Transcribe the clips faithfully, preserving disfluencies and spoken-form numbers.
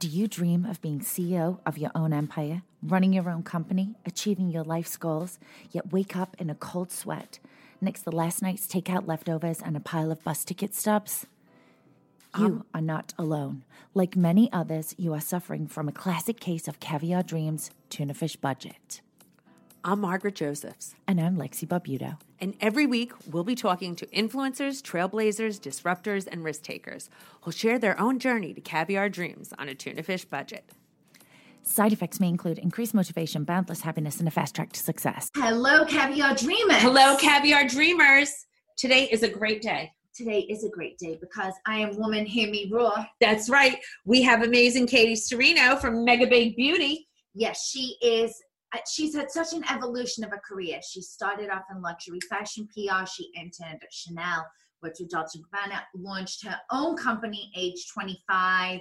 Do you dream of being C E O of your own empire, running your own company, achieving your life's goals, yet wake up in a cold sweat next to last night's takeout leftovers and a pile of bus ticket stubs? You um, are not alone. Like many others, you are suffering from a classic case of caviar dreams, tuna fish budget. I'm Margaret Josephs. And I'm Lexi Barbuto. And every week, we'll be talking to influencers, trailblazers, disruptors, and risk takers who'll share their own journey to caviar dreams on a tuna fish budget. Side effects may include increased motivation, boundless happiness, and a fast track to success. Hello, caviar dreamers. Hello, caviar dreamers. Today is a great day. Today is a great day because I am woman, hear me roar. That's right. We have amazing Katie Sturino from Mega Babe Beauty. Yes, she is. She's had such an evolution of a career. She started off in luxury fashion P R. She interned at Chanel, worked with Dolce and Gabbana, launched her own company, age twenty-five.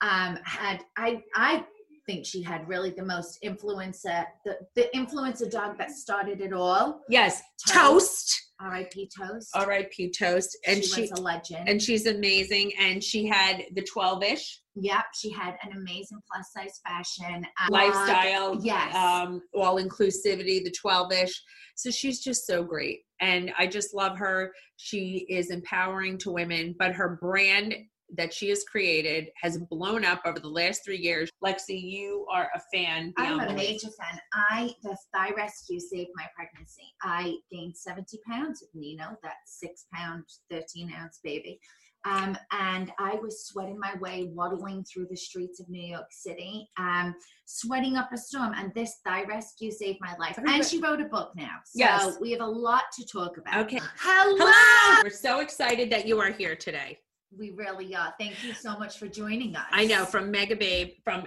Um, had I I think she had really the most influencer, the, the influencer dog that started it all. Yes, Toast. R I P Toast. R I P Toast. And she, she was a legend. And she's amazing. And she had the twelve-ish. Yep, she had an amazing plus-size fashion. Um, Lifestyle. Yes. Um, all-inclusivity, the twelve-ish. So she's just so great. And I just love her. She is empowering to women. But her brand that she has created has blown up over the last three years. Lexi, you are a fan. I'm a major fan. I, the Thigh Rescue saved my pregnancy. I gained seventy pounds with Nino, that six pound, thirteen ounce baby. Um, and I was sweating my way, waddling through the streets of New York City, um, sweating up a storm. And this Thigh Rescue saved my life. And she wrote a book now. So yes. We have a lot to talk about. Okay. Hello. Hello. We're so excited that you are here today. We really are. Thank you so much for joining us. I know, from Mega Babe, from,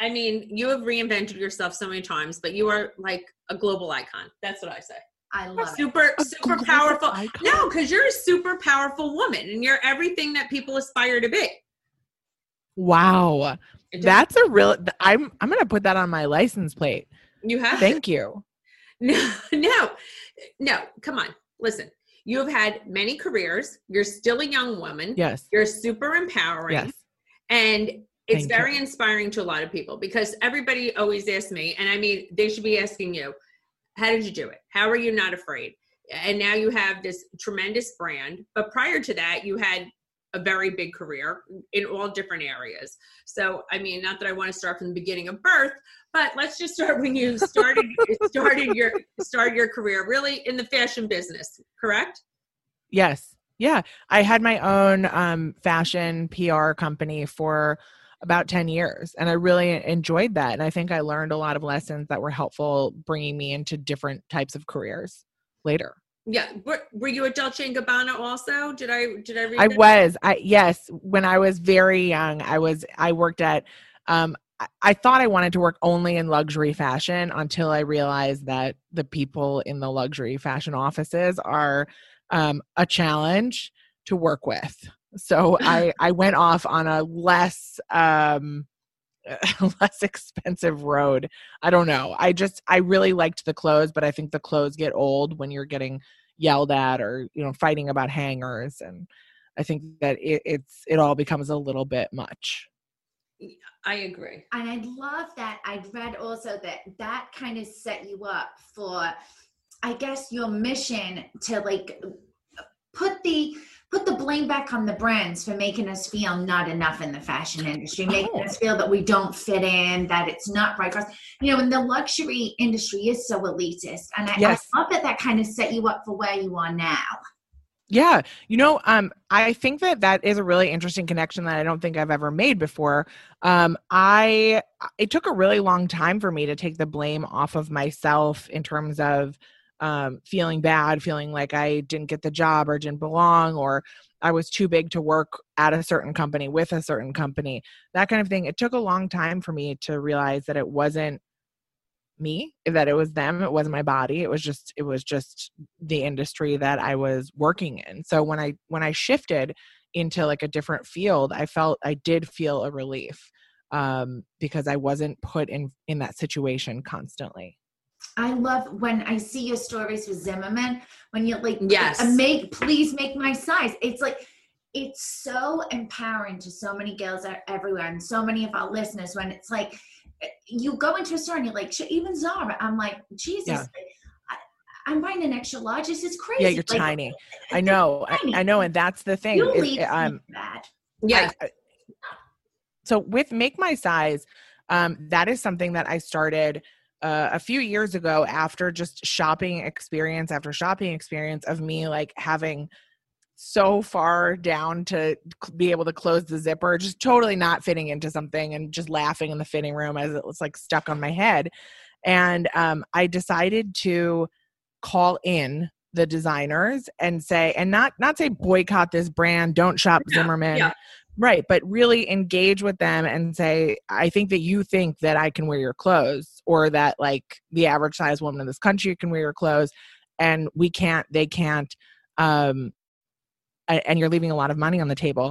I mean, you have reinvented yourself so many times, but you are like a global icon. That's what I say. I love super, it. Super, super powerful. Icon. No, because you're a super powerful woman and you're everything that people aspire to be. Wow. That's a real, I'm, I'm going to put that on my license plate. You have? Thank you. No, no, no. Come on. Listen. You have had many careers. You're still a young woman. Yes. You're super empowering. Yes. And it's Thank very you. Inspiring to a lot of people because everybody always asks me, and I mean, they should be asking you, how did you do it? How are you not afraid? And now you have this tremendous brand. But prior to that, you had a very big career in all different areas. So, I mean, not that I want to start from the beginning of birth, but let's just start when you started started your started your career really in the fashion business, correct? Yes. Yeah. I had my own um, fashion P R company for about ten years and I really enjoyed that. And I think I learned a lot of lessons that were helpful bringing me into different types of careers later. Yeah. Were, were you at Dolce and Gabbana also? Did I, did I read I that? was, I, yes. When I was very young, I was, I worked at, um, I, I thought I wanted to work only in luxury fashion until I realized that the people in the luxury fashion offices are, um, a challenge to work with. So I, I went off on a less, um, less expensive road. I don't know. I just, I really liked the clothes, but I think the clothes get old when you're getting yelled at or, you know, fighting about hangers. And I think that it, it's, it all becomes a little bit much. I agree. And I love that. I read also that that kind of set you up for, I guess, your mission to like put the, put the blame back on the brands for making us feel not enough in the fashion industry, making oh. us feel that we don't fit in, that it's not right for us. You know, and the luxury industry is so elitist. And I, yes. I love that that kind of set you up for where you are now. Yeah. You know, um, I think that that is a really interesting connection that I don't think I've ever made before. Um, I, it took a really long time for me to take the blame off of myself in terms of um, feeling bad, feeling like I didn't get the job or didn't belong, or I was too big to work at a certain company with a certain company, that kind of thing. It took a long time for me to realize that it wasn't me, that it was them, it wasn't my body, it was just it was just the industry that I was working in. So when I when I shifted into like a different field, I felt I did feel a relief um, because I wasn't put in in that situation constantly. I love when I see your stories with Zimmerman, when you're like, yes, make please make my size. It's like, it's so empowering to so many girls everywhere and so many of our listeners when it's like, you go into a store and you're like, even Zara, I'm like, Jesus, yeah. I, I'm buying an extra large. This is crazy. Yeah, you're like, tiny. I know. Tiny. I, I know. And that's the thing. You leave um, that. Yeah. I, I, so with Make My Size, um, that is something that I started Uh, a few years ago after just shopping experience after shopping experience of me like having so far down to be able to close the zipper, just totally not fitting into something and just laughing in the fitting room as it was like stuck on my head. And um, I decided to call in the designers and say, and not not say boycott this brand, don't shop Zimmerman. Yeah. Right. But really engage with them and say, I think that you think that I can wear your clothes, or that like the average size woman in this country can wear your clothes, and we can't, they can't, um, and you're leaving a lot of money on the table.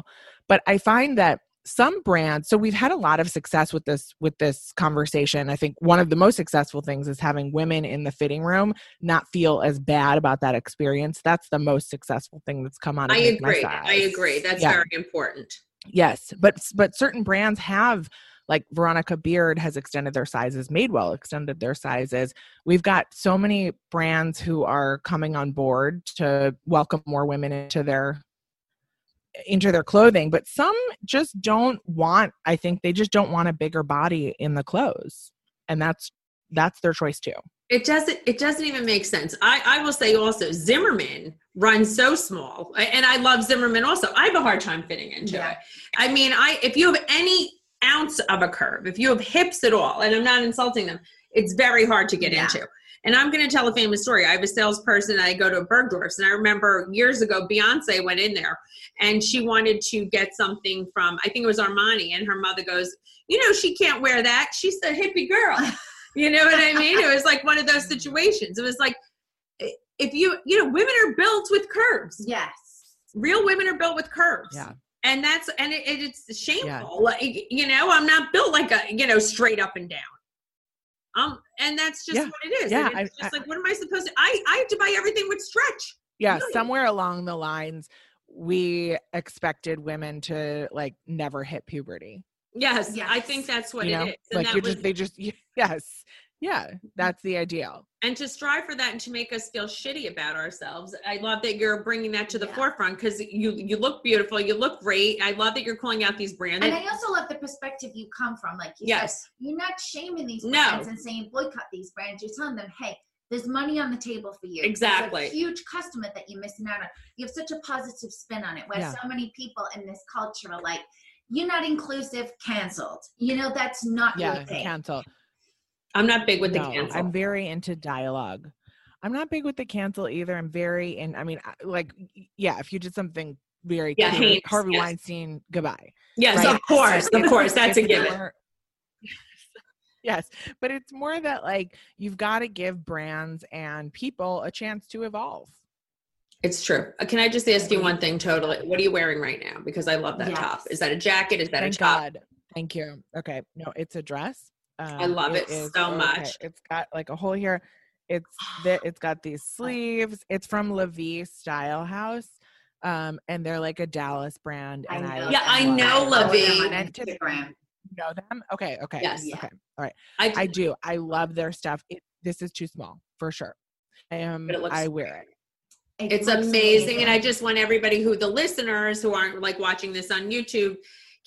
But I find that some brands, so we've had a lot of success with this, with this conversation. I think one of the most successful things is having women in the fitting room not feel as bad about that experience. That's the most successful thing that's come out of Make My Size. I agree. I agree. That's yeah. very important. Yes. But, but certain brands have, like Veronica Beard has extended their sizes. Madewell extended their sizes. We've got so many brands who are coming on board to welcome more women into their, into their clothing, but some just don't want, I think they just don't want a bigger body in the clothes. And that's, that's their choice too. It doesn't, it doesn't even make sense. I, I will say also Zimmerman runs so small, and I love Zimmerman also. I have a hard time fitting into yeah. it. I mean, I, if you have any ounce of a curve, if you have hips at all, and I'm not insulting them, it's very hard to get yeah. into. And I'm going to tell a famous story. I have a salesperson. I go to Bergdorf's, and I remember years ago, Beyonce went in there and she wanted to get something from, I think it was Armani. And her mother goes, you know, she can't wear that. She's the hippie girl. You know what I mean? It was like one of those situations. It was like, if you, you know, women are built with curves. Yes. Real women are built with curves. Yeah. And that's, and it, it's shameful. Yeah. Like, you know, I'm not built like a, you know, straight up and down. Um, and that's just yeah. what it is. Yeah. And it's I, just I, like, what am I supposed to, I, I have to buy everything with stretch. Yeah. Really. Somewhere along the lines, we expected women to like never hit puberty. Yes, yes. I think that's what you know? it is. And like that was, just, they just, yes. Yeah. That's the ideal. And to strive for that and to make us feel shitty about ourselves. I love that you're bringing that to the yeah. forefront, because you, you look beautiful. You look great. I love that you're calling out these brands. And I also love the perspective you come from. Like you yes. said, you're not shaming these brands no. and saying boycott these brands. You're telling them, hey, there's money on the table for you. Exactly. There's a huge customer that you're missing out on. You have such a positive spin on it, where yeah. so many people in this culture are like, you're not inclusive, canceled. You know, that's not yeah, your thing. Cancel. I'm not big with no, the cancel. I'm very into dialogue. I'm not big with the cancel either. I'm very in, I mean, like, yeah, if you did something very yeah, cute, Haynes, Harvey yes. Weinstein, goodbye. Yes, right? of course. Of course. That's a given. More, yes. But it's more that like, you've got to give brands and people a chance to evolve. It's true. Can I just ask you one thing totally? What are you wearing right now? Because I love that yes. top. Is that a jacket? Is that Thank a top? God. Thank you. Okay. No, it's a dress. Um, I love it, it is, so okay. much. It's got like a hole here. It's th- It's got these sleeves. It's from La Vie Style House. Um, and they're like a Dallas brand. And I, know. I Yeah, I know La Vie. You know them? Okay. Okay. Yes. Okay. Yeah. All right. I do. I do. I love their stuff. It, this is too small for sure. I am. Um, I wear it. It's, it's amazing. amazing. And I just want everybody who, the listeners who aren't like watching this on YouTube,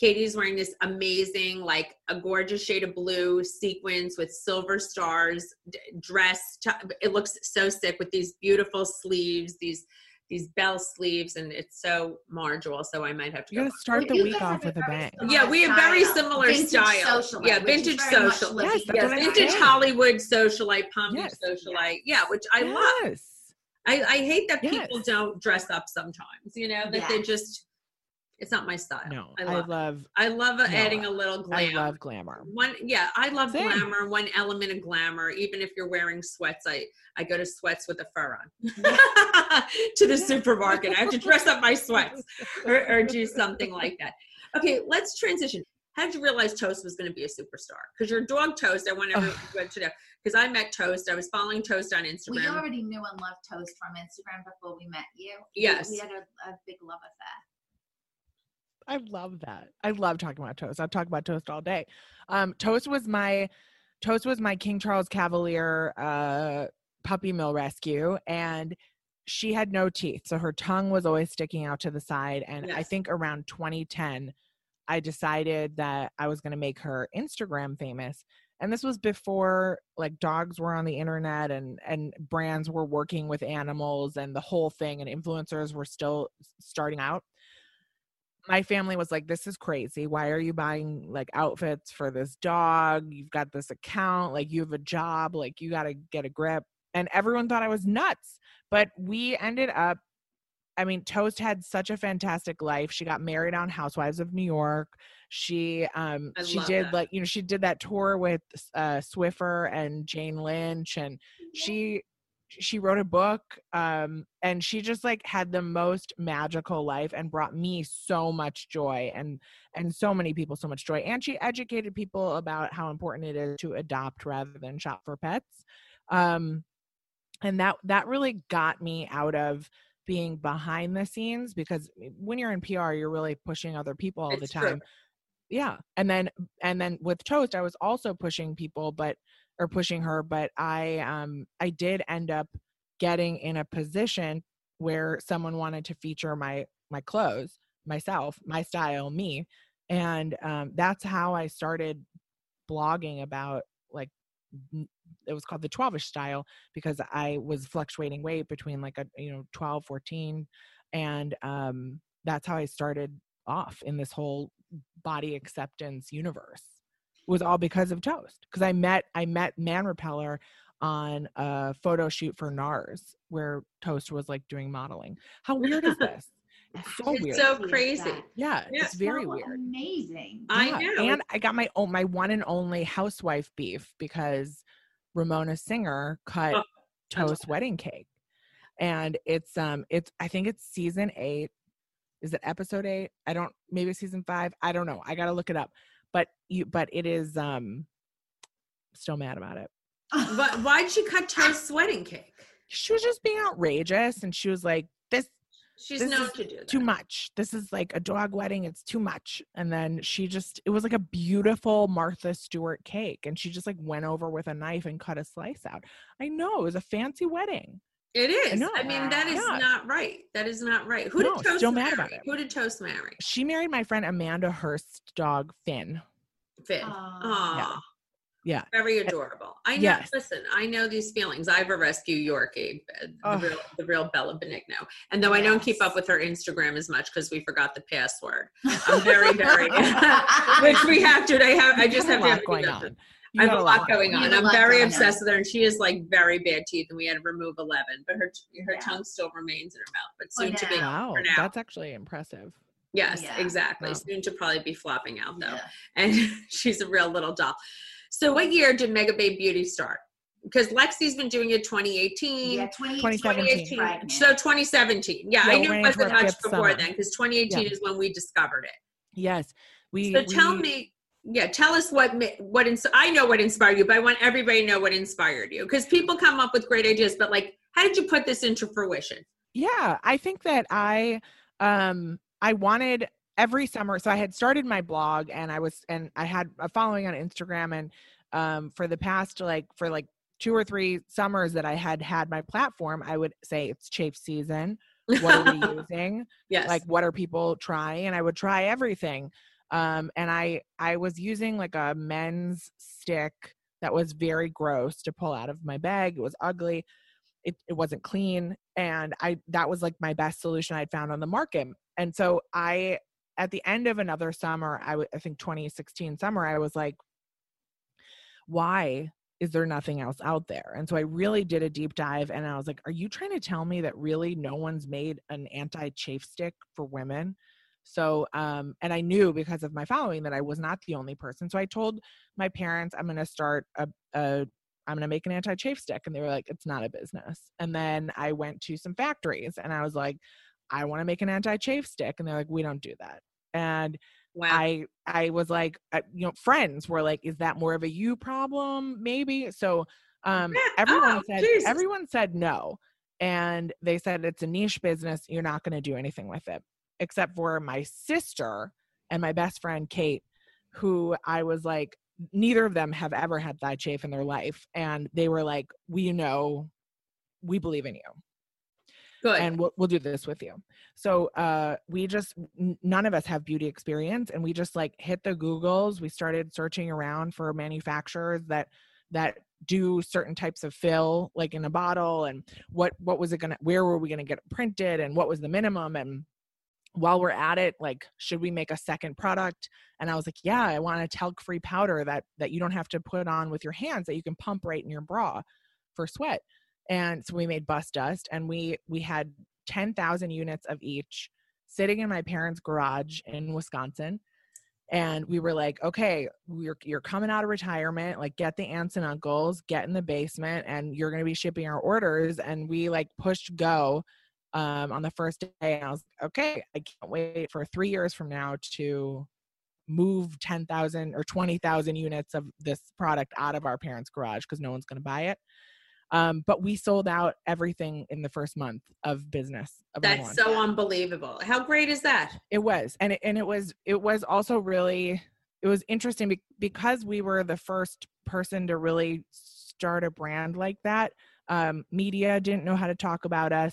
Katie's wearing this amazing, like a gorgeous shade of blue sequins with silver stars d- dress. T- it looks so sick with these beautiful sleeves, these, these bell sleeves, and it's so Marjewel. So I might have to You're go gonna start the you week off with a bang. Yeah, we have very similar vintage style. Socialite, yeah, vintage socialite. Yes, yes, vintage Hollywood socialite, Palm Beach yes. socialite. Yeah, which I yes. love. I, I hate that yes. people don't dress up sometimes, you know, that yes. they just, it's not my style. No, I love, I love, I love no, adding a little glamour. I love glamour. One, yeah, I love Same. glamour, one element of glamour. Even if you're wearing sweats, I, I go to sweats with a fur on to the yeah. supermarket. I have to dress up my sweats or, or do something like that. Okay, let's transition. How did you realize Toast was going to be a superstar? Because your dog Toast, I want everyone to know. Because I met Toast. I was following Toast on Instagram. We already knew and loved Toast from Instagram before we met you. Yes. We, we had a, a big love affair. I love that. I love talking about Toast. I talk about Toast all day. Um, Toast was my Toast was my King Charles Cavalier uh, puppy mill rescue. And she had no teeth. So her tongue was always sticking out to the side. And yes. I think around twenty ten, I decided that I was going to make her Instagram famous. And this was before like dogs were on the internet and, and brands were working with animals and the whole thing. And influencers were still starting out. My family was like, this is crazy. Why are you buying like outfits for this dog? You've got this account, like you have a job, like you got to get a grip. And everyone thought I was nuts, but we ended up, I mean, Toast had such a fantastic life. She got married on Housewives of New York. She, um, I she did that. like, you know, she did that tour with, uh, Swiffer and Jane Lynch, and yeah. she, she wrote a book. Um, and she just like had the most magical life and brought me so much joy and, and so many people so much joy. And she educated people about how important it is to adopt rather than shop for pets. Um, and that, that really got me out of being behind the scenes, because when you're in P R, you're really pushing other people all it's the time. True. Yeah. And then, and then with Toast, I was also pushing people, but, or pushing her, but I, um, I did end up getting in a position where someone wanted to feature my, my clothes, myself, my style, me. And, um, that's how I started blogging about like, it was called the twelve-ish style, because I was fluctuating weight between like a, you know, twelve, fourteen. And, um, that's how I started off in this whole body acceptance universe. It was all because of Toast. Cause I met, I met Man Repeller on a photo shoot for NARS where Toast was like doing modeling. How weird is this? It's so it's weird. So crazy. Yeah, yeah. It's very so weird. Amazing. Yeah. I know. And I got my own, my one and only housewife beef, because Ramona Singer cut oh, Toast wedding cake. And it's, um, it's, I think it's season eight. Is it episode eight? I don't, maybe season five. I don't know. I got to look it up, but you, but it is, um, still mad about it. But why'd she cut Toast's wedding cake? She was just being outrageous. And she was like, this, She's this known to do that. Too much. This is like a dog wedding. It's too much. And then she just, it was like a beautiful Martha Stewart cake. And she just like went over with a knife and cut a slice out. I know. It was a fancy wedding. It is. I, know. I mean, that is yeah. not right. That is not right. Who no, did Toast still marry? Mad about it. Who did Toast marry? She married my friend Amanda Hurst's dog, Finn. Finn. Aww. Yeah. Yeah. Very adorable. I know. Yes. Listen, I know these feelings. I have a rescue Yorkie, the, oh. real, the real Bella Benigno. And though yes. I don't keep up with her Instagram as much because we forgot the password. I'm very, very, which we have to. I have, I just have a lot going on. I have a lot going on. I'm very obsessed with her, and she is like very bad teeth, and we had to remove eleven, but her her yeah. tongue still remains in her mouth, but soon oh, to be wow. out. That's actually impressive. Yes, yeah. exactly. Wow. Soon to probably be flopping out though. Yeah. And she's a real little doll. So what year did Mega Babe Beauty start? Because Lexi's been doing it twenty eighteen. Yeah, twenty, twenty seventeen. twenty eighteen. Right. So twenty seventeen. Yeah, yeah I knew it wasn't much before summer. Then, because twenty eighteen yeah. is when we discovered it. Yes. we. So we, tell me, yeah, tell us what, what ins- I know what inspired you, but I want everybody to know what inspired you. Because people come up with great ideas, but like, how did you put this into fruition? Yeah, I think that I, um, I wanted... every summer. So I had started my blog and I was, and I had a following on Instagram, and, um, for the past, like for like two or three summers that I had had my platform, I would say it's chafe season. What are we using? Yes. Like, what are people trying? And I would try everything. Um, and I, I was using like a men's stick that was very gross to pull out of my bag. It was ugly. It, it wasn't clean. And I, that was like my best solution I'd found on the market. And so I, at the end of another summer, I, w- I think twenty sixteen summer, I was like, why is there nothing else out there? And so I really did a deep dive, and I was like, are you trying to tell me that really no one's made an anti-chafe stick for women? So, um, and I knew because of my following that I was not the only person. So I told my parents, I'm going to start a, a, I'm going to make an anti-chafe stick. And they were like, it's not a business. And then I went to some factories and I was like, I want to make an anti-chafe stick. And they're like, we don't do that. And wow. I, I was like, I, you know, friends were like, is that more of a you problem? Maybe. So, um, everyone oh, said, Jesus. everyone said no. And they said, it's a niche business. You're not going to do anything with it. Except for my sister and my best friend, Kate, who I was like, neither of them have ever had thigh chafe in their life. And they were like, we know, we believe in you. Good. And we'll, we'll do this with you. So uh, we just, n- none of us have beauty experience. And we just like hit the Googles. We started searching around for manufacturers that, that do certain types of fill, like in a bottle, and what, what was it going to, where were we going to get it printed, and what was the minimum, and while we're at it, like, should we make a second product? And I was like, yeah, I want a talc-free powder that, that you don't have to put on with your hands, that you can pump right in your bra for sweat. And so we made Bust Dust, and we, we had ten thousand units of each sitting in my parents' garage in Wisconsin. And we were like, okay, we're, you're coming out of retirement, like get the aunts and uncles, get in the basement, and you're going to be shipping our orders. And we like pushed go Um, on the first day, and I was like, okay, I can't wait for three years from now to move ten thousand or twenty thousand units of this product out of our parents' garage because no one's going to buy it. Um, but we sold out everything in the first month of business. Of That's so unbelievable. How great is that? It was. And it, and it was, it was also really, it was interesting because we were the first person to really start a brand like that. Um, media didn't know how to talk about us.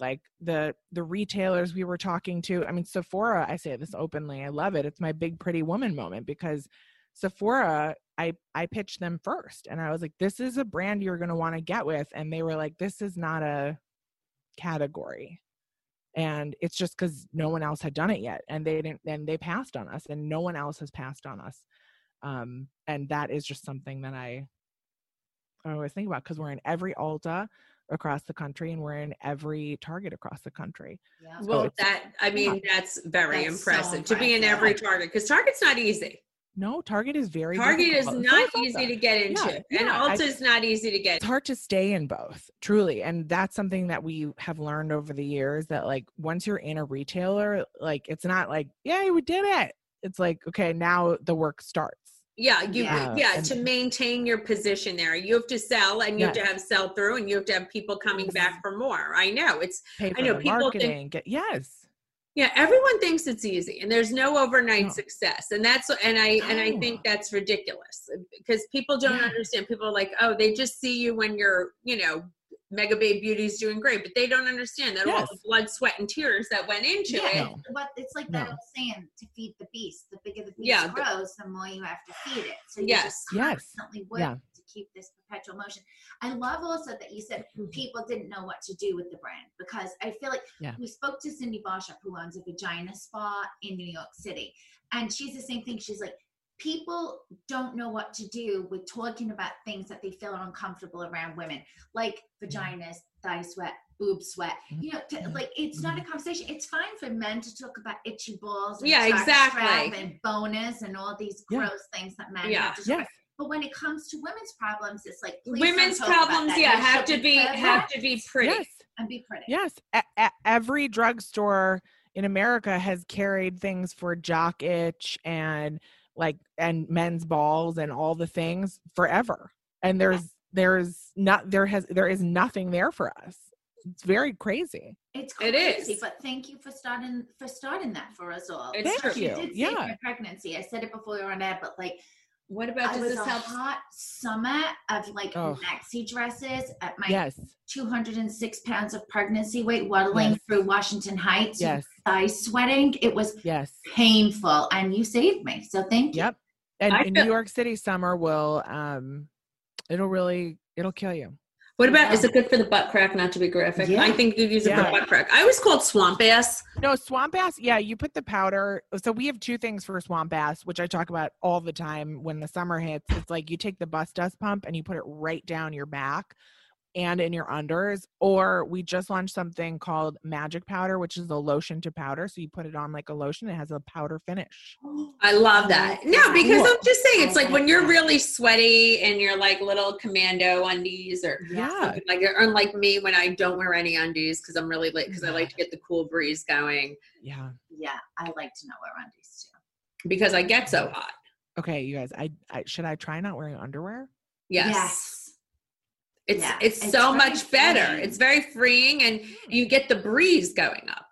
Like the, the retailers we were talking to, I mean, Sephora, I say this openly, I love it. It's my big pretty woman moment, because Sephora, I, I pitched them first, and I was like, this is a brand you're going to want to get with. And they were like, this is not a category. And it's just because no one else had done it yet. And they didn't, and they passed on us, and no one else has passed on us. Um, and that is just something that I, I always think about, because we're in every Ulta across the country, and we're in every Target across the country. Yeah. So well, that, I mean, that's very that's impressive, so impressive to be in every Target, because Target's not easy. No, Target is very Target difficult. is not so easy to get into. Yeah, yeah, and Ulta is not easy to get. It's hard to stay in both, truly. And that's something that we have learned over the years, that like once you're in a retailer, like it's not like, yeah, we did it. It's like, okay, now the work starts. Yeah, you yeah, yeah and, to maintain your position there. You have to sell, and you yes. have to have sell through, and you have to have people coming back for more. I know it's Pay for I know the people marketing, think get, yes. Yeah, everyone thinks it's easy, and there's no overnight no. success. And that's and I no. and I think that's ridiculous, because people don't yeah. understand. People are like, "Oh, they just see you when you're, you know, Mega Babe Beauty's doing great," but they don't understand that yes. all the blood, sweat, and tears that went into yeah. it. But it's like no. that old saying, to feed the beast. The bigger the beast yeah. grows, the more you have to feed it. So you yes. just constantly yes. work yeah. to keep this perpetual motion. I love also that you said people didn't know what to do with the brand, because I feel like yeah. we spoke to Cindy Barshop, who owns a vagina spa in New York City, and she's the same thing. She's like, people don't know what to do with talking about things that they feel uncomfortable around women, like vaginas, thigh sweat, boob sweat. You know, to, like, it's not a conversation. It's fine for men to talk about itchy balls and yeah, exactly. and bonus and all these gross yeah. things that men yeah. have to talk about. But when it comes to women's problems, it's like, please women's don't talk problems, about that. yeah, have to be, have to be pretty yes. and be pretty. Yes, a- a- every drugstore in America has carried things for jock itch and. like, and men's balls and all the things forever. And there's, yes. there's not, there has, there is nothing there for us. It's very crazy. It's crazy, it is. But thank you for starting, for starting that for us all. It's thank true. You. Did yeah. pregnancy. I said it before we were on air, but like, What about, does this help? Hot summer of like oh. maxi dresses at my yes. two hundred six pounds of pregnancy weight, waddling yes. through Washington Heights, yes. thigh sweating. It was yes. painful, and you saved me. So thank you. Yep. And I in feel- New York City summer will, um, it'll really, it'll kill you. What about, yeah. is it good for the butt crack, not to be graphic? Yeah. I think you'd use it yeah. for butt crack. I always call it swamp ass. No, swamp ass. Yeah, you put the powder. So we have two things for swamp ass, which I talk about all the time when the summer hits. It's like you take the bus dust pump and you put it right down your back and in your unders. Or we just launched something called magic powder, which is a lotion to powder. So you put it on like a lotion. It has a powder finish. I love that. No, because cool. I'm just saying, it's like when you're really sweaty and you're like little commando undies or yeah, like unlike me when I don't wear any undies because I'm really late because yeah. I like to get the cool breeze going. Yeah. Yeah. I like to not wear undies too. Because I get so hot. Okay, you guys, I, I should I try not wearing underwear? Yes. Yes. It's, yeah, it's it's so much freeing. Better. It's very freeing, and you get the breeze going up,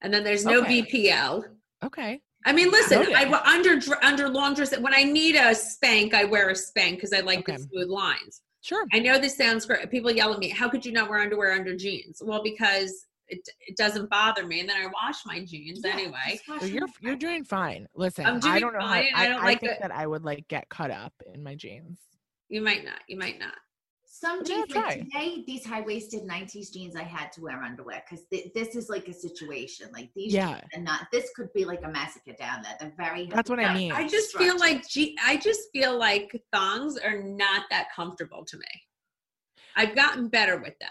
and then there's no okay. B P L. Okay. I mean, listen, I, I under under long dress. When I need a spank, I wear a spank because I like okay. the smooth lines. Sure. I know this sounds great. People yell at me, "How could you not wear underwear under jeans?" Well, because it it doesn't bother me, and then I wash my jeans yeah, anyway. So you're you're doing fine. Listen, I'm doing I don't know. Fine, how, I, I don't I like think the, that I would like get cut up in my jeans. You might not. You might not. Some jeans, yeah, like today, these high-waisted nineties jeans, I had to wear underwear because th- this is like a situation. Like these yeah. jeans are not, this could be like a massacre down there. They're very That's what I mean. I just feel like, je- I just feel like thongs are not that comfortable to me. I've gotten better with them.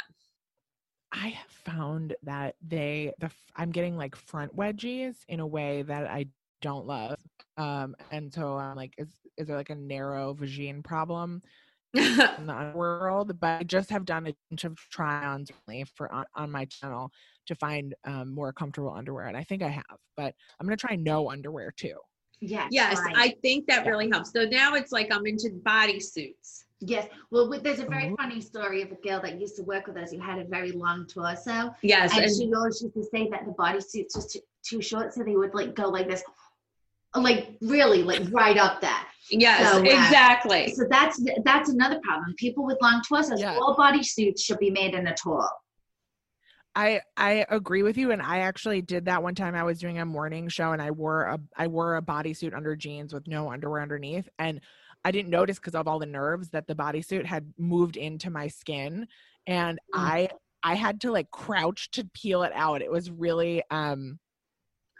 I have found that they, the I'm getting like front wedgies in a way that I don't love. Um, and so I'm like, is, is there like a narrow vagine problem? in the world, but I just have done a bunch of try-ons for on, on my channel to find um, more comfortable underwear, and I think I have. But I'm gonna try no underwear too. Yes, yes, right. I think that yeah. really helps. So now it's like I'm into bodysuits. Yes, well, with, there's a very Ooh. funny story of a girl that used to work with us who had a very long torso. Yes, and, and she always used to say that the bodysuits was too, too short, so they would like go like this. Like really, like right up that. Yes, so, uh, exactly. So that's that's another problem. People with long torsos, yeah. all bodysuits should be made in a tall. I I agree with you, and I actually did that one time. I was doing a morning show, and I wore a I wore a bodysuit under jeans with no underwear underneath, and I didn't notice because of all the nerves that the bodysuit had moved into my skin, and mm. I I had to like crouch to peel it out. It was really um.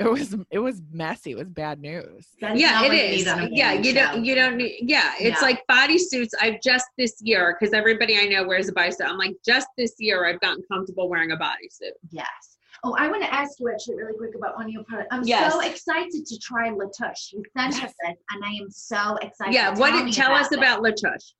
It was, it was messy. It was bad news. That's yeah, it is. Yeah. You show. don't, you don't need, yeah. It's yeah. like bodysuits. I've just this year, cause everybody I know wears a bodysuit. I'm like, just this year, I've gotten comfortable wearing a bodysuit. Yes. Oh, I want to ask you actually really quick about one of your products. I'm yes. so excited to try La Touche. You sent yes. us this and I am so excited. Yeah. What did, tell about us about La Touche.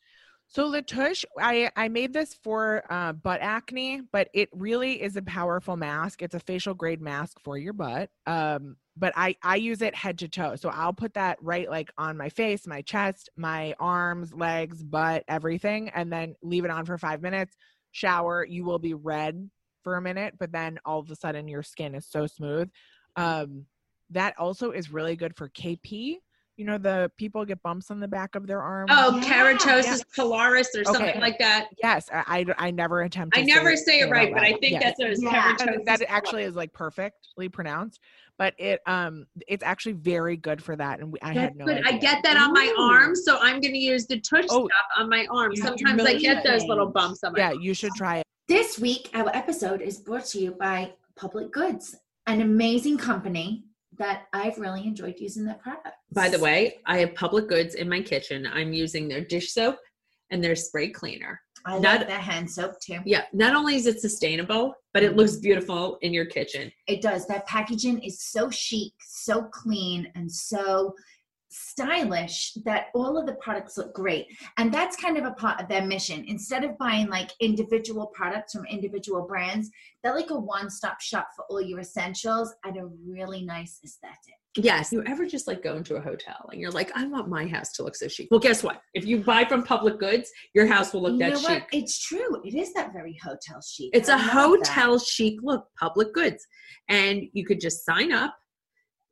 So La Touche, I, I made this for uh, butt acne, but it really is a powerful mask. It's a facial grade mask for your butt. Um, but I, I use it head to toe. So I'll put that right like on my face, my chest, my arms, legs, butt, everything, and then leave it on for five minutes, shower. You will be red for a minute, but then all of a sudden your skin is so smooth. Um, that also is really good for K P. You know, the people get bumps on the back of their arm. Oh, yeah. keratosis yes. pilaris or something okay. like that. Yes. I, I, I never attempt to I never say it right, but I think yes. that's what it is. Yeah. Keratosis that actually is like perfectly pronounced, but it, um, it's actually very good for that. And we, I that's had no good. idea. I get that on my Ooh. arm. So I'm going to use the touch oh, stuff on my arm. Sometimes really I get those little bumps on my Yeah, arm. You should try it. This week, our episode is brought to you by Public Goods, an amazing company that I've really enjoyed using their products. By the way, I have Public Goods in my kitchen. I'm using their dish soap and their spray cleaner. I not, like that hand soap too. Yeah. Not only is it sustainable, but it looks beautiful in your kitchen. It does. That packaging is so chic, so clean, and so stylish that all of the products look great. And that's kind of a part of their mission. Instead of buying like individual products from individual brands, they're like a one-stop shop for all your essentials at a really nice aesthetic. Yes. You ever just like go into a hotel and you're like, I want my house to look so chic. Well, guess what? If you buy from Public Goods, your house will look you that know what? chic. It's true. It is that very hotel chic. It's I a hotel that. chic look, Public Goods. And you could just sign up.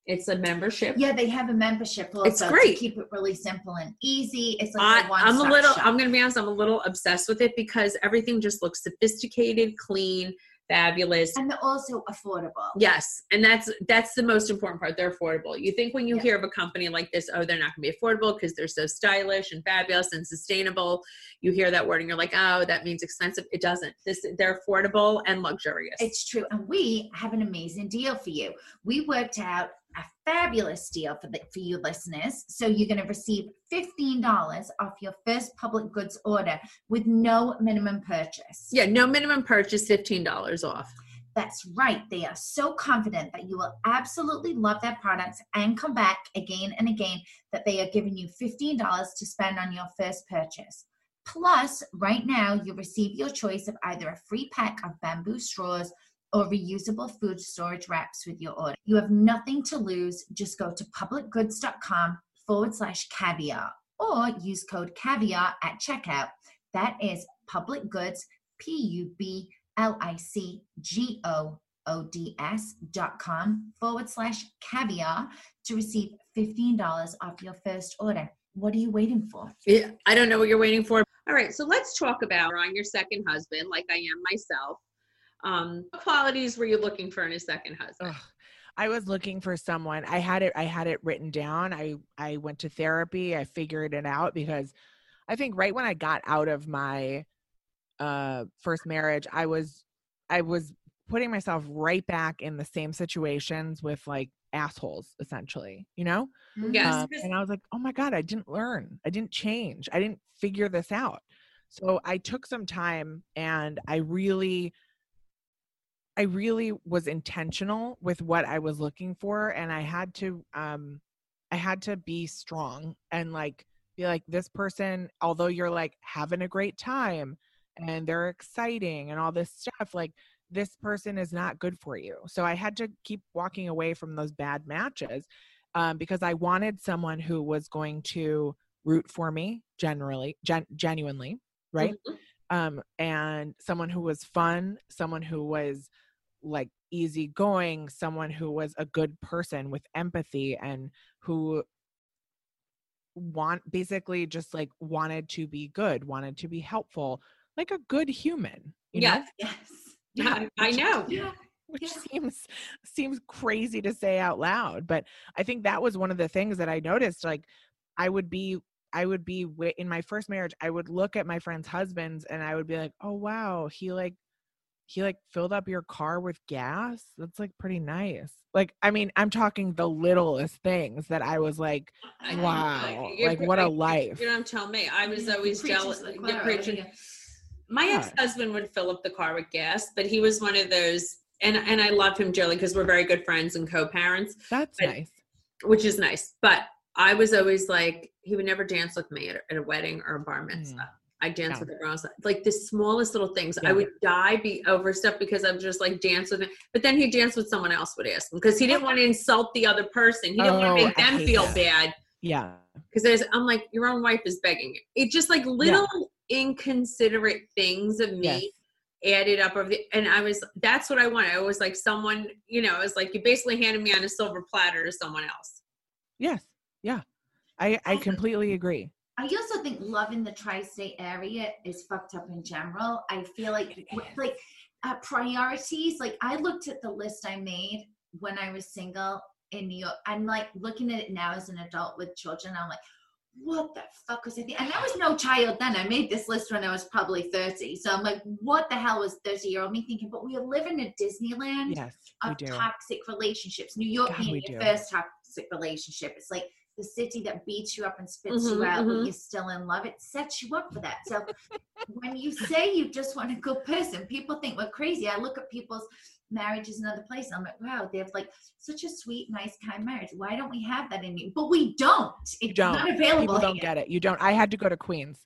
It's a membership. Yeah, they have a membership. Also, it's great. To keep it really simple and easy. It's like I, a one-stop I'm a little. Shop. I'm going to be honest. I'm a little obsessed with it because everything just looks sophisticated, clean, fabulous, and they're also affordable. Yes, and that's that's the most important part. They're affordable. You think when you yeah. hear of a company like this, oh, they're not going to be affordable because they're so stylish and fabulous and sustainable. You hear that word and you're like, oh, that means expensive. It doesn't. This they're affordable and luxurious. It's true, and we have an amazing deal for you. We worked out a fabulous deal for the, for you listeners. So you're going to receive fifteen dollars off your first public goods order with no minimum purchase. Yeah, no minimum purchase, fifteen dollars off. That's right. They are so confident that you will absolutely love their products and come back again and again that they are giving you fifteen dollars to spend on your first purchase. Plus, right now, you receive your choice of either a free pack of bamboo straws or reusable food storage wraps with your order. You have nothing to lose. Just go to public goods dot com forward slash caviar or use code caviar at checkout. That is Public Goods, P U B L I C G O O D S dot com forward slash caviar to receive fifteen dollars off your first order. What are you waiting for? Yeah, I don't know what you're waiting for. All right, so let's talk about on your second husband, like I am myself. Um, what qualities were you looking for in a second husband? Ugh. I was looking for someone. I had it, I had it written down. I, I went to therapy. I figured it out because I think right when I got out of my, uh, first marriage, I was, I was putting myself right back in the same situations with like assholes, essentially, you know? Yes. Um, and I was like, oh my God, I didn't learn. I didn't change. I didn't figure this out. So I took some time and I really I really was intentional with what I was looking for. And I had to, um, I had to be strong and like, be like this person, although you're like having a great time and they're exciting and all this stuff, like this person is not good for you. So I had to keep walking away from those bad matches, um, because I wanted someone who was going to root for me generally, gen- genuinely. Right. Mm-hmm. Um, and someone who was fun, someone who was, like easygoing, someone who was a good person with empathy and who want basically just like wanted to be good, wanted to be helpful, like a good human. You yes, know? yes, yeah, yeah, I know. Yeah. Which yeah. seems seems crazy to say out loud, but I think that was one of the things that I noticed. Like, I would be, I would be w- in my first marriage. I would look at my friends' husbands, and I would be like, oh wow, he like. He like filled up your car with gas. That's like pretty nice. Like, I mean, I'm talking the littlest things that I was like, wow, like what a life. You don't tell me. I was always jealous. You're preaching. My ex-husband would fill up the car with gas, but he was one of those, and and I love him dearly because we're very good friends and co-parents. That's nice. Which is nice. But I was always like, he would never dance with me at, at a wedding or a bar mitzvah. Mm. I dance yeah. with everyone else. Like the smallest little things. Yeah. I would die be over stuff because I'm just like dance with him. But then he danced with someone else would ask him because he didn't want to insult the other person. He didn't oh, want to make I them feel that. bad. Yeah. Because there's, I'm like, your own wife is begging you. It just like little yeah. inconsiderate things of me yes. added up. Over the, and I was, that's what I wanted. I was like someone, you know, it was like, you basically handed me on a silver platter to someone else. Yes. Yeah. I, I completely agree. I also think love in the tri-state area is fucked up in general. I feel like like uh, priorities, like I looked at the list I made when I was single in New York. I'm like looking at it now as an adult with children. I'm like, what the fuck was I thinking? And I was no child then. I made this list when I was probably thirty. So I'm like, what the hell was thirty-year-old me thinking? But we live in a Disneyland yes, of toxic relationships. New York God, being your do. first toxic relationship. It's like, the city that beats you up and spits mm-hmm, you out mm-hmm. when you're still in love, it sets you up for that. So when you say you just want a good person, people think we're crazy. I look at people's marriages in other places. I'm like, wow, they have like such a sweet, nice, kind marriage. Why don't we have that in you? But we don't. It's you don't. not available. People don't here. get it. You don't. I had to go to Queens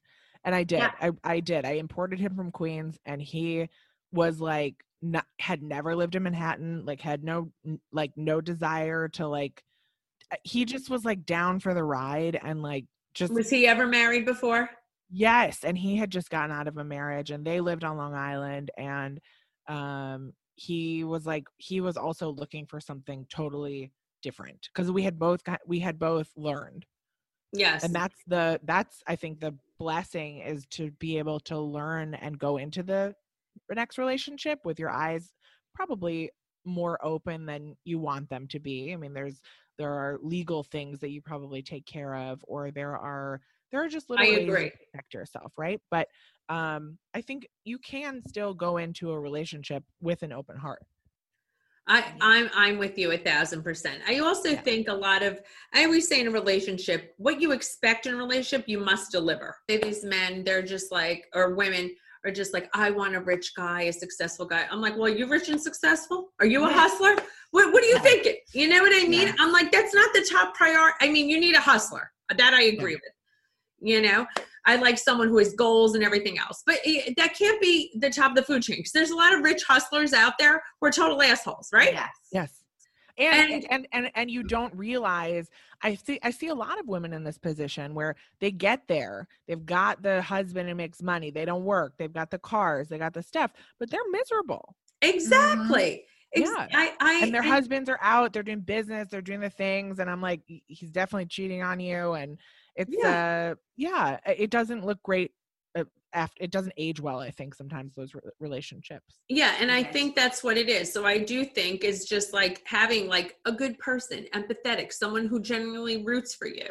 and I did. Yeah. I, I did. I imported him from Queens and he was like, not, had never lived in Manhattan, like had no, like no desire to like, he just was like down for the ride and like just was he ever married before? Yes. And he had just gotten out of a marriage and they lived on Long Island and um he was like he was also looking for something totally different because we had both got, we had both learned. Yes. And that's the, that's, I think the blessing is to be able to learn and go into the next relationship with your eyes probably more open than you want them to be. I mean, there's, there are legal things that you probably take care of, or there are, there are just little ways to protect yourself. Right. But um, I think you can still go into a relationship with an open heart. I, I'm I'm with you a thousand percent. I also yeah. think a lot of, I always say in a relationship, what you expect in a relationship, you must deliver. These men, they're just like, or women are just like, I want a rich guy, a successful guy. I'm like, well, are you rich and successful? Are you a yeah. hustler? What What are you yeah. thinking? You know what I mean? Yeah. I'm like, that's not the top priority. I mean, you need a hustler. That I agree yeah. with. You know, I like someone who has goals and everything else, but it, that can't be the top of the food chain because there's a lot of rich hustlers out there who are total assholes, right? Yes. Yes. And, and, and, and, and you don't realize, I see, I see a lot of women in this position where they get there, they've got the husband who makes money. They don't work. They've got the cars, they got the stuff, but they're miserable. Exactly. Mm-hmm. Yeah. I, I, and their I, husbands are out, they're doing business, they're doing the things. And I'm like, he's definitely cheating on you. And It's, yeah. uh, yeah, it doesn't look great. Uh, after, it doesn't age well, I think, sometimes those re- relationships. Yeah. And I think that's what it is. So I do think it's just like having like a good person, empathetic, someone who genuinely roots for you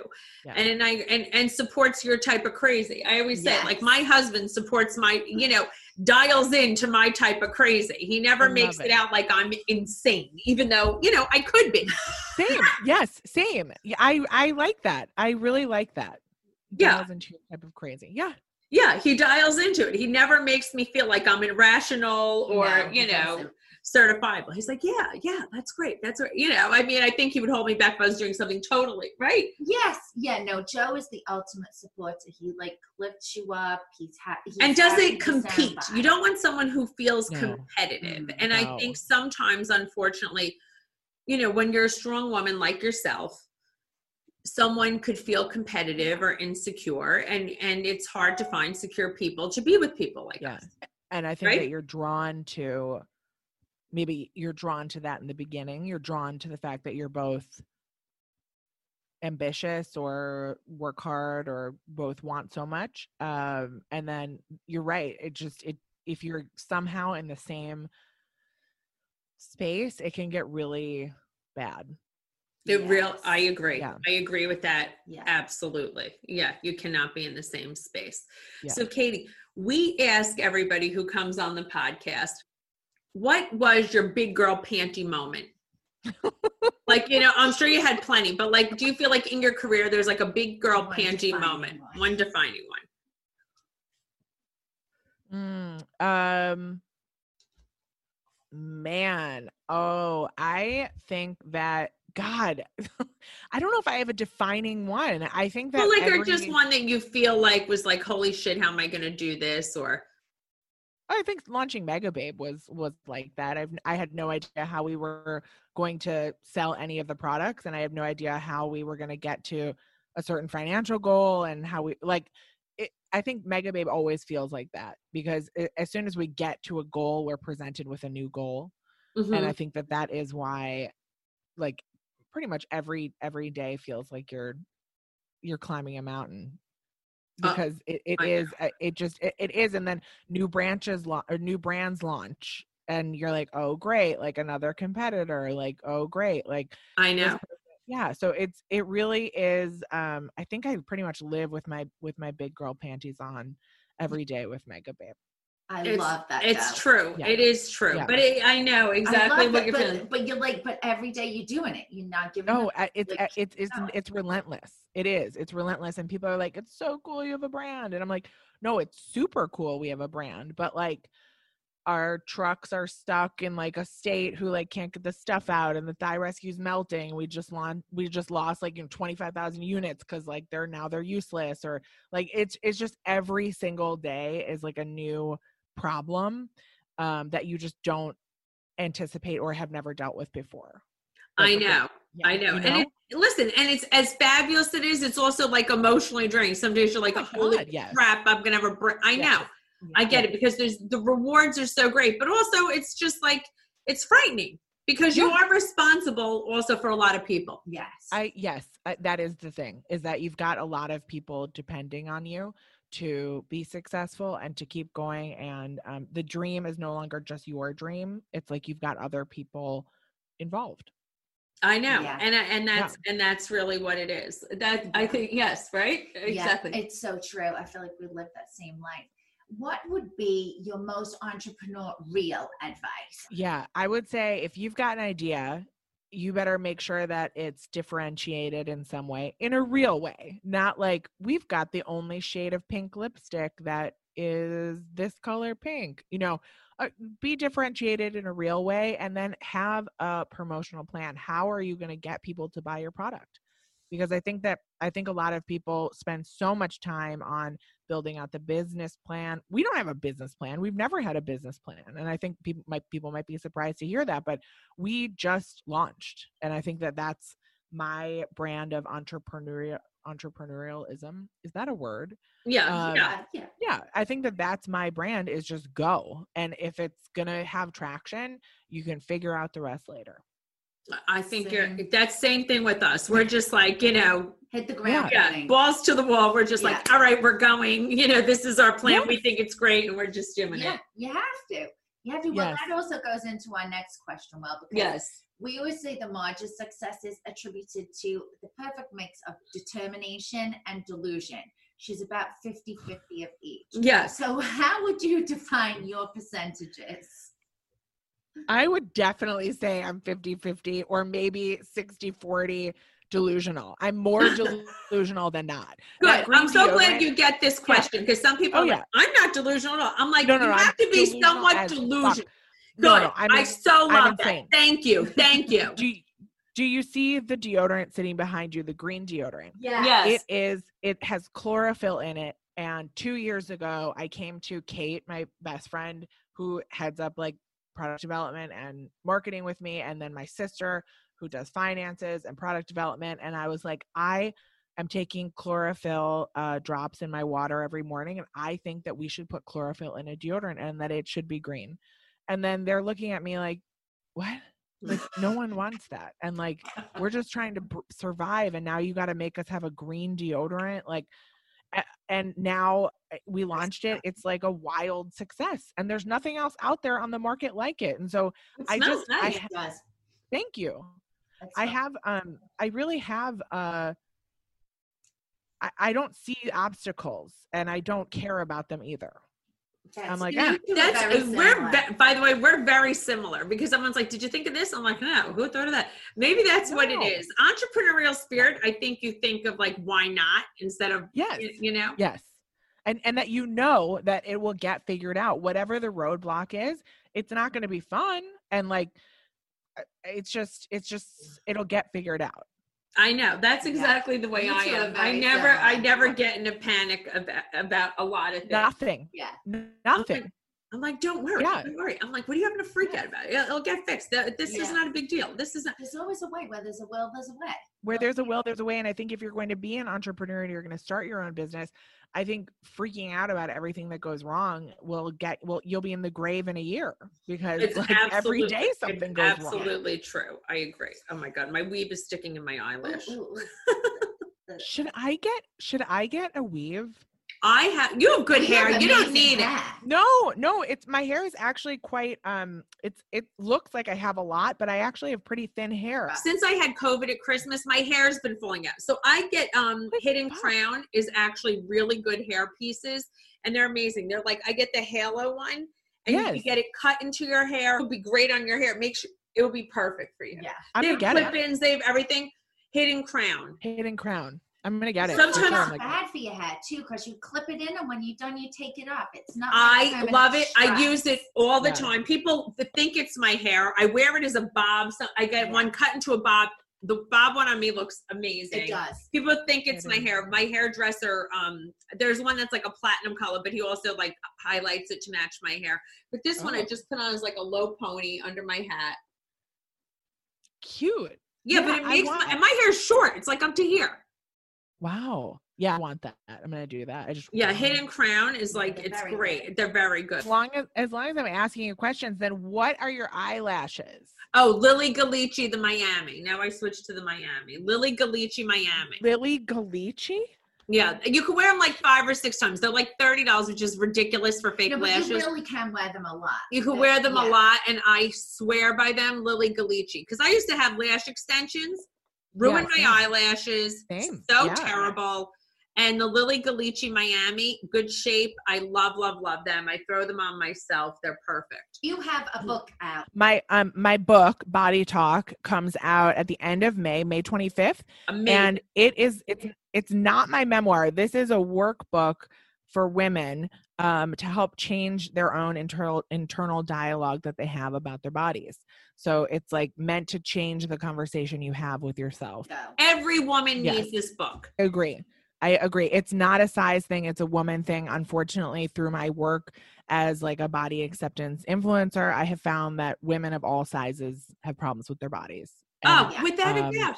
yeah. and, and I, and, and supports your type of crazy. I always yes. say like my husband supports my, you know, dials into my type of crazy. He never makes it. it out like I'm insane, even though, you know, I could be. Same. Yes. Same. I, I like that. I really like that. Yeah. Dials into your type of crazy. Yeah. Yeah, he dials into it. He never makes me feel like I'm irrational or, no, you know, certifiable. He's like, yeah, yeah, that's great. That's right. You know, I mean, I think he would hold me back if I was doing something totally, right? Yes. Yeah, no, Joe is the ultimate supporter. He, like, lifts you up. He's happy. And doesn't compete. You don't want someone who feels no. competitive. Mm, and no. I think sometimes, unfortunately, you know, when you're a strong woman like yourself, someone could feel competitive or insecure, and, and it's hard to find secure people to be with people like yeah. us. And I think right? that you're drawn to, maybe you're drawn to that in the beginning. You're drawn to the fact that you're both ambitious or work hard or both want so much. Um, and then you're right. It just, it, if you're somehow in the same space, it can get really bad. The yes. real, I agree. Yeah. I agree with that. Yeah. Absolutely. Yeah. You cannot be in the same space. Yeah. So Katie, we ask everybody who comes on the podcast, what was your big girl panty moment? Like, you know, I'm sure you had plenty, but like, do you feel like in your career, there's like a big girl one panty moment, one. one defining one? Mm, um, man. Oh, I think that God, I don't know if I have a defining one. I think that well, like, every, or just one that you feel like was like, holy shit, how am I going to do this? Or I think launching Mega Babe was was like that. I've I had no idea how we were going to sell any of the products, and I have no idea how we were going to get to a certain financial goal and how we like. It, I think Mega Babe always feels like that because it, as soon as we get to a goal, we're presented with a new goal, mm-hmm. and I think that that is why, like. Pretty much every, every day feels like you're, you're climbing a mountain because oh, it, it is, know. it just, it, it is. And then new branches la- or new brands launch and you're like, oh great. Like another competitor, like, oh great. Like I know. Yeah. So it's, it really is. Um, I think I pretty much live with my, with my big girl panties on every day with Mega Babe. I it's, love that. It's though. True. Yeah. It is true. Yeah. But it, I know exactly I what that, you're but, feeling. But you're like, but every day you're doing it. You're not giving up. No, it's, like, it's, it's, no. it's relentless. It is. It's relentless. And people are like, it's so cool. You have a brand. And I'm like, no, it's super cool. We have a brand, but like our trucks are stuck in like a state who like can't get the stuff out and the Thai Rescue's melting. We just lost, we just lost like, you know, twenty-five thousand units. Cause like they're now they're useless or like, it's, it's just every single day is like a new problem um, that you just don't anticipate or have never dealt with before. Like, I know. Yeah, I know. You know? And it, listen, and it's as fabulous as it is. It's also like emotionally draining. Some days you're like, oh, holy God, yes. crap, I'm going to have a break. I yes. know. Yes. I get it because there's the rewards are so great, but also it's just like, it's frightening Because you are responsible also for a lot of people. Yes. I, yes. I, that is the thing, is that you've got a lot of people depending on you to be successful and to keep going. And um, the dream is no longer just your dream. It's like you've got other people involved. I know. Yeah. And, and that's, yeah. and that's really what it is. That yeah. I think, yes. Right. Exactly. Yeah, it's so true. I feel like we live that same life. What would be your most entrepreneurial advice? Yeah, I would say if you've got an idea, you better make sure that it's differentiated in some way, in a real way, not like we've got the only shade of pink lipstick that is this color pink. You know, uh, be differentiated in a real way, and then have a promotional plan. How are you going to get people to buy your product? Because I think that I think a lot of people spend so much time on building out the business plan. We don't have a business plan. We've never had a business plan. And I think people might, people might be surprised to hear that, but we just launched. And I think that that's my brand of entrepreneurial entrepreneurialism. Is that a word? Yeah. Um, yeah. Yeah. Yeah. I think that that's my brand, is just go. And if it's going to have traction, you can figure out the rest later. I think same. you're that's same thing with us. We're just like, you know, hit the ground. Yeah, yeah, balls to the wall. We're just yeah. like, all right, we're going, you know, this is our plan. Yes. We think it's great. And we're just doing yeah, it. You have to, you have to. Well, yes. That also goes into our next question. Well, because yes. we always say the margin of success is attributed to the perfect mix of determination and delusion. She's about fifty-fifty of each. Yes. So how would you define your percentages? I would definitely say I'm fifty-fifty or maybe sixty-forty delusional. I'm more delusional than not. Good. I'm so glad over. you get this question, because some people oh, are yeah. like, I'm not delusional at all. I'm like, no, no, you no, have I'm to be somewhat delusional. Good. No, no, I'm, I so love that. Thank you. Thank you. do, do you see the deodorant sitting behind you, the green deodorant? Yeah. Yes. It is. It has chlorophyll in it. And two years ago, I came to Kate, my best friend, who heads up like product development and marketing with me, and then my sister who does finances and product development. And I was like, I am taking chlorophyll uh, drops in my water every morning, and I think that we should put chlorophyll in a deodorant and that it should be green. And then they're looking at me like, what? Like, no one wants that. And like, we're just trying to b- survive. And now you got to make us have a green deodorant. Like, and now we launched it. It's like a wild success, and there's nothing else out there on the market like it. And so it I just, nice. I ha- thank you. That's I have, um, I really have, uh, I, I don't see obstacles, and I don't care about them either. That's, I'm like, yeah, that's, that's we're, be, by the way, we're very similar, because someone's like, did you think of this? I'm like, no, who thought of that? Maybe that's no. what it is. Entrepreneurial spirit. I think you think of like, why not, instead of, yes. you, you know, yes. And, and that, you know, that it will get figured out, whatever the roadblock is. It's not going to be fun. And like, it's just, it's just, it'll get figured out. I know. That's exactly yeah. the way I am. I never, yeah. I never get in a panic about, about a lot of things. Nothing. Yeah. Nothing. I'm like, I'm like don't worry. Yeah. Don't worry. I'm like, what are you having to freak yeah. out about? It'll get fixed. This yeah. is not a big deal. This is not. There's always a way. Where there's a will, there's a way. Where there's a will, there's a way. And I think if you're going to be an entrepreneur and you're going to start your own business, I think freaking out about everything that goes wrong will get, well, you'll be in the grave in a year, because it's like every day something goes absolutely wrong. Absolutely true. I agree. Oh my God. My weave is sticking in my eyelash. Ooh, ooh. should I get, should I get a weave? I have, you have good hair. You don't need it. No, no. It's, my hair is actually quite, um, it's, it looks like I have a lot, but I actually have pretty thin hair. Since I had COVID at Christmas, my hair has been falling out. So I get, um, what Hidden God. Crown is actually really good hair pieces, and they're amazing. They're like, I get the halo one, and yes. you can get it cut into your hair. It'll be great on your hair. It makes you, it'll be perfect for you. Yeah. I'm they have clip-ins, they have everything. Hidden Crown. Hidden Crown. I'm going to get it. Sometimes it's like bad that. for your hair too, because you clip it in, and when you're done, you take it off. It's not. I love it. Stress. I use it all the yeah. time. People think it's my hair. I wear it as a bob. So I get yeah. one cut into a bob. The bob one on me looks amazing. It does. People think it's it my is. hair. My hairdresser, um, there's one that's like a platinum color, but he also like highlights it to match my hair. But this oh. one I just put on as like a low pony under my hat. Cute. Yeah, yeah but it makes my, and my hair's short. It's like up to here. Wow. Yeah, I want that. I'm going to do that. I just Yeah, Hidden Crown is like, They're it's great. Good. They're very good. As long as, as long as I'm asking you questions, then what are your eyelashes? Oh, Lilly Ghalichi, the Miami. Now I switched to the Miami. Lilly Ghalichi, Miami. Lilly Ghalichi? Yeah, you can wear them like five or six times. They're like thirty dollars, which is ridiculous for fake no, but lashes. You really can wear them a lot. You can but, wear them yeah. a lot, and I swear by them, Lilly Ghalichi. Because I used to have lash extensions, ruined yeah, my eyelashes, same. so yeah. terrible. And the Lilly Ghalichi Miami, good shape. I love, love, love them. I throw them on myself. They're perfect. You have a book out. My um my book, Body Talk, comes out at the end of May, May twenty-fifth. Amazing. And it is it's it's not my memoir. This is a workbook for women um, to help change their own internal internal dialogue that they have about their bodies. So it's like meant to change the conversation you have with yourself. Every woman yes. needs this book. Agree. I agree. It's not a size thing. It's a woman thing. Unfortunately, through my work as like a body acceptance influencer, I have found that women of all sizes have problems with their bodies. And, oh, yeah. without um, a doubt.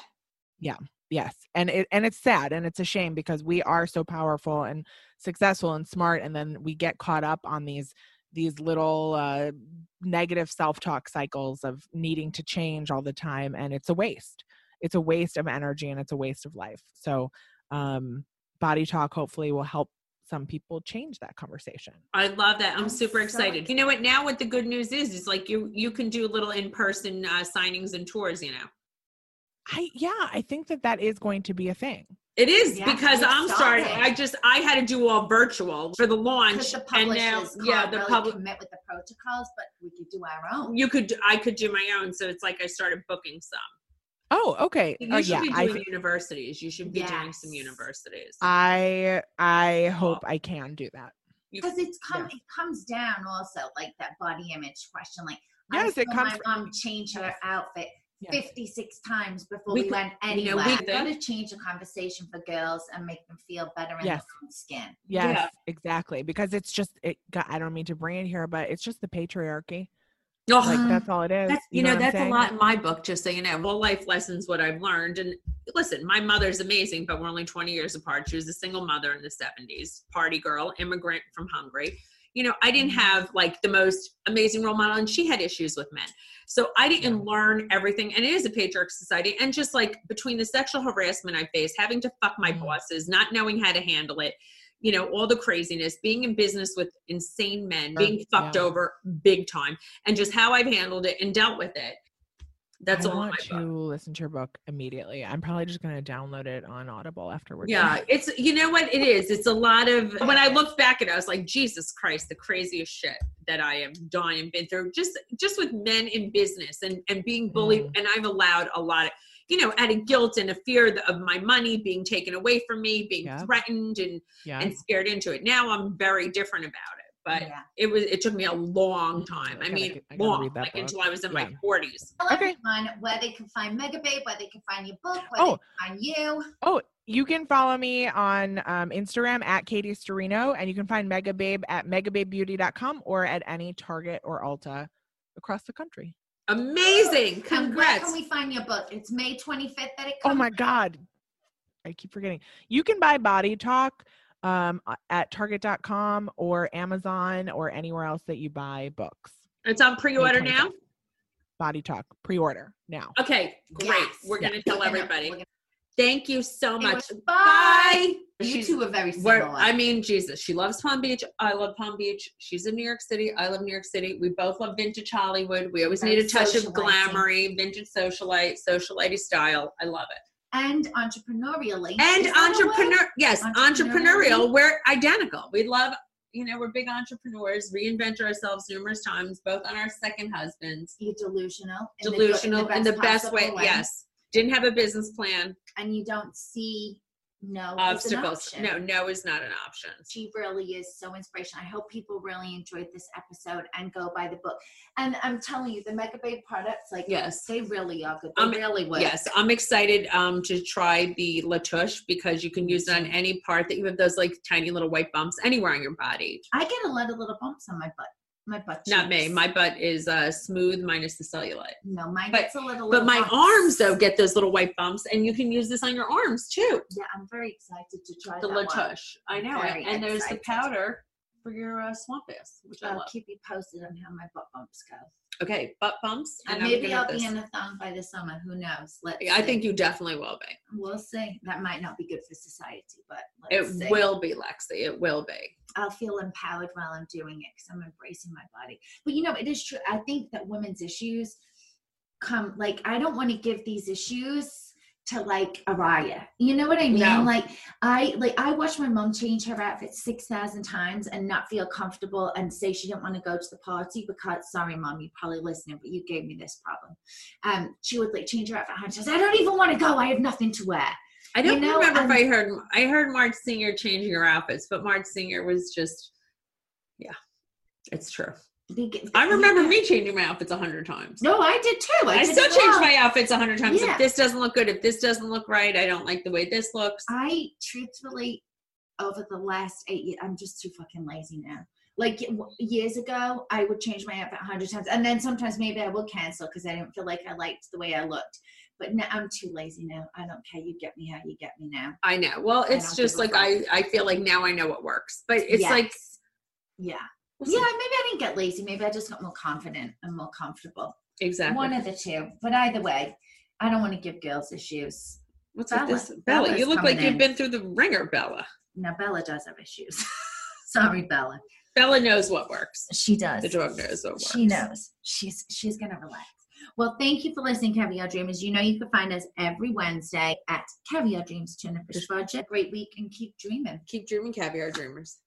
Yeah. Yes. And it, and it's sad, and it's a shame, because we are so powerful and successful and smart. And then we get caught up on these, these little uh, negative self-talk cycles of needing to change all the time. And it's a waste. It's a waste of energy, and it's a waste of life. So, um, Body Talk hopefully will help some people change that conversation. I love that. I'm super excited. You know what? Now what the good news is, is like you, you can do little in-person uh, signings and tours, you know? I, yeah, I think that that is going to be a thing. It is yeah, because I'm started. sorry. I just, I had to do all virtual for the launch. The and now, yeah, the really public met with the protocols, but we could do our own. You could, I could do my own. So it's like, I started booking some. Oh, okay. You uh, should yeah, be doing I, universities. You should be yes. doing some universities. I I hope oh. I can do that. Because it's come, yeah. it comes down also, like that body image question. Like, yes, I it comes my mom change her outfit yes. fifty-six times before we, we went anywhere. We've got to change the conversation for girls and make them feel better in yes. their own skin. Yes, yeah. exactly. Because it's just, it. Got, I don't mean to bring it here, but it's just the patriarchy. Oh, like that's all it is. That's, you, you know, know that's a lot in my book, just so you know. Well, life lessons, what I've learned. And listen, my mother's amazing, but we're only twenty years apart. She was a single mother in the seventies, party girl, immigrant from Hungary. You know, I didn't have like the most amazing role model, and she had issues with men. So I didn't yeah. learn everything. And it is a patriarchal society. And just like between the sexual harassment I faced, having to fuck my mm-hmm. bosses, not knowing how to handle it, you know, all the craziness, being in business with insane men, being fucked yeah. over big time, and just how I've handled it and dealt with it. That's I all want my you book. Listen to your book immediately. I'm probably just going to download it on Audible afterwards. Yeah. It's, you know what it is? It's a lot of, when I look back at it, I was like, Jesus Christ, the craziest shit that I have done and been through just, just with men in business and, and being bullied. Mm. And I've allowed a lot of, you know, out of guilt and a fear of my money being taken away from me, being yeah. threatened and, yeah. and scared into it. Now I'm very different about it, but yeah. it was, it took me a long time. I, I gotta, mean, I long, like book. Until I was in yeah. my forties. Tell okay. everyone where they can find Mega Babe, where they can find your book, where oh. they can find you. Oh, you can follow me on um, Instagram at Katie Sturino, and you can find Mega Babe at mega babe beauty dot com or at any Target or Ulta across the country. Amazing. Congrats. Where can we find your book? It's May twenty-fifth that it comes. Oh my God. I keep forgetting. You can buy Body Talk um, at target dot com or Amazon or anywhere else that you buy books. It's on pre-order now? Body Talk. Pre-order now. Okay. Great. Yes. We're going to yeah. tell everybody. Gonna- Thank you so much. Bye. Bye. You She's, two are very similar. I mean, Jesus, she loves Palm Beach. I love Palm Beach. She's in New York City. I love New York City. We both love vintage Hollywood. We always very need a touch of glamoury, vintage socialite, socialite style. I love it. And entrepreneurially. And entrepreneur. Yes, entrepreneurial. entrepreneurial. We're identical. We love, you know, we're big entrepreneurs. Reinvent ourselves numerous times, both on our second husbands. You're delusional. Delusional in the, in the best, in the best way. way. Yes. Didn't have a business plan. And you don't see no obstacles. No, no is not an option. She really is so inspirational. I hope people really enjoyed this episode and go buy the book. And I'm telling you, the Mega Babe products, like, yes, they really are good. They um, really work. Yes, I'm excited um, to try the Latouche because you can use it on any part that you have those like tiny little white bumps anywhere on your body. I get a lot of little bumps on my butt. My butt. Cheeks. Not me. My butt is uh, smooth minus the cellulite. No, mine but, gets a little. But little my bumps. Arms though get those little white bumps, and you can use this on your arms too. Yeah, I'm very excited to try the that La Touche. I know it. And there's the powder for your uh, swamp ass, which I'll I love. Keep you posted on how my butt bumps go. Okay, butt bumps. And maybe I'll be in a thong by the summer. Who knows? Let's I see. think you definitely will be. We'll see. That might not be good for society, but let's It see. will be, Lexi. It will be. I'll feel empowered while I'm doing it because I'm embracing my body. But, you know, it is true. I think that women's issues come, like, I don't want to give these issues to like Araya. You know what I mean? No. Like I, like I watched my mom change her outfit six thousand times and not feel comfortable and say she didn't want to go to the party because, sorry, mom, you're probably listening, but you gave me this problem. Um, she would like change her outfit. And she says, I don't even want to go. I have nothing to wear. I don't you know? remember um, if I heard, I heard Marge Singer changing her outfits, but Marge Singer was just, yeah, it's true. Get, I remember yeah. me changing my outfits a hundred times. No, I did too. I, I did still change my outfits a hundred times. Yeah. If this doesn't look good, if this doesn't look right, I don't like the way this looks. I truthfully, over the last eight years, I'm just too fucking lazy now. Like years ago, I would change my outfit a hundred times. And then sometimes maybe I will cancel because I didn't feel like I liked the way I looked. But now I'm too lazy now. I don't care. You get me how you get me now. I know. Well, it's just like I, I feel like now I know what works. But it's yes. like. Yeah. Yeah, maybe I didn't get lazy. Maybe I just got more confident and more comfortable. Exactly. One of the two. But either way, I don't want to give girls issues. What's Bella? With this? Bella, Bella's you look like you've in. been through the ringer, Bella. No, Bella does have issues. Sorry, Bella. Bella knows what works. She does. The dog knows what works. She knows. She's she's going to relax. Well, thank you for listening, Caviar Dreamers. You know you can find us every Wednesday at Caviar Dreams Tuna Fish Budget. Great week and keep dreaming. Keep dreaming, Caviar Dreamers.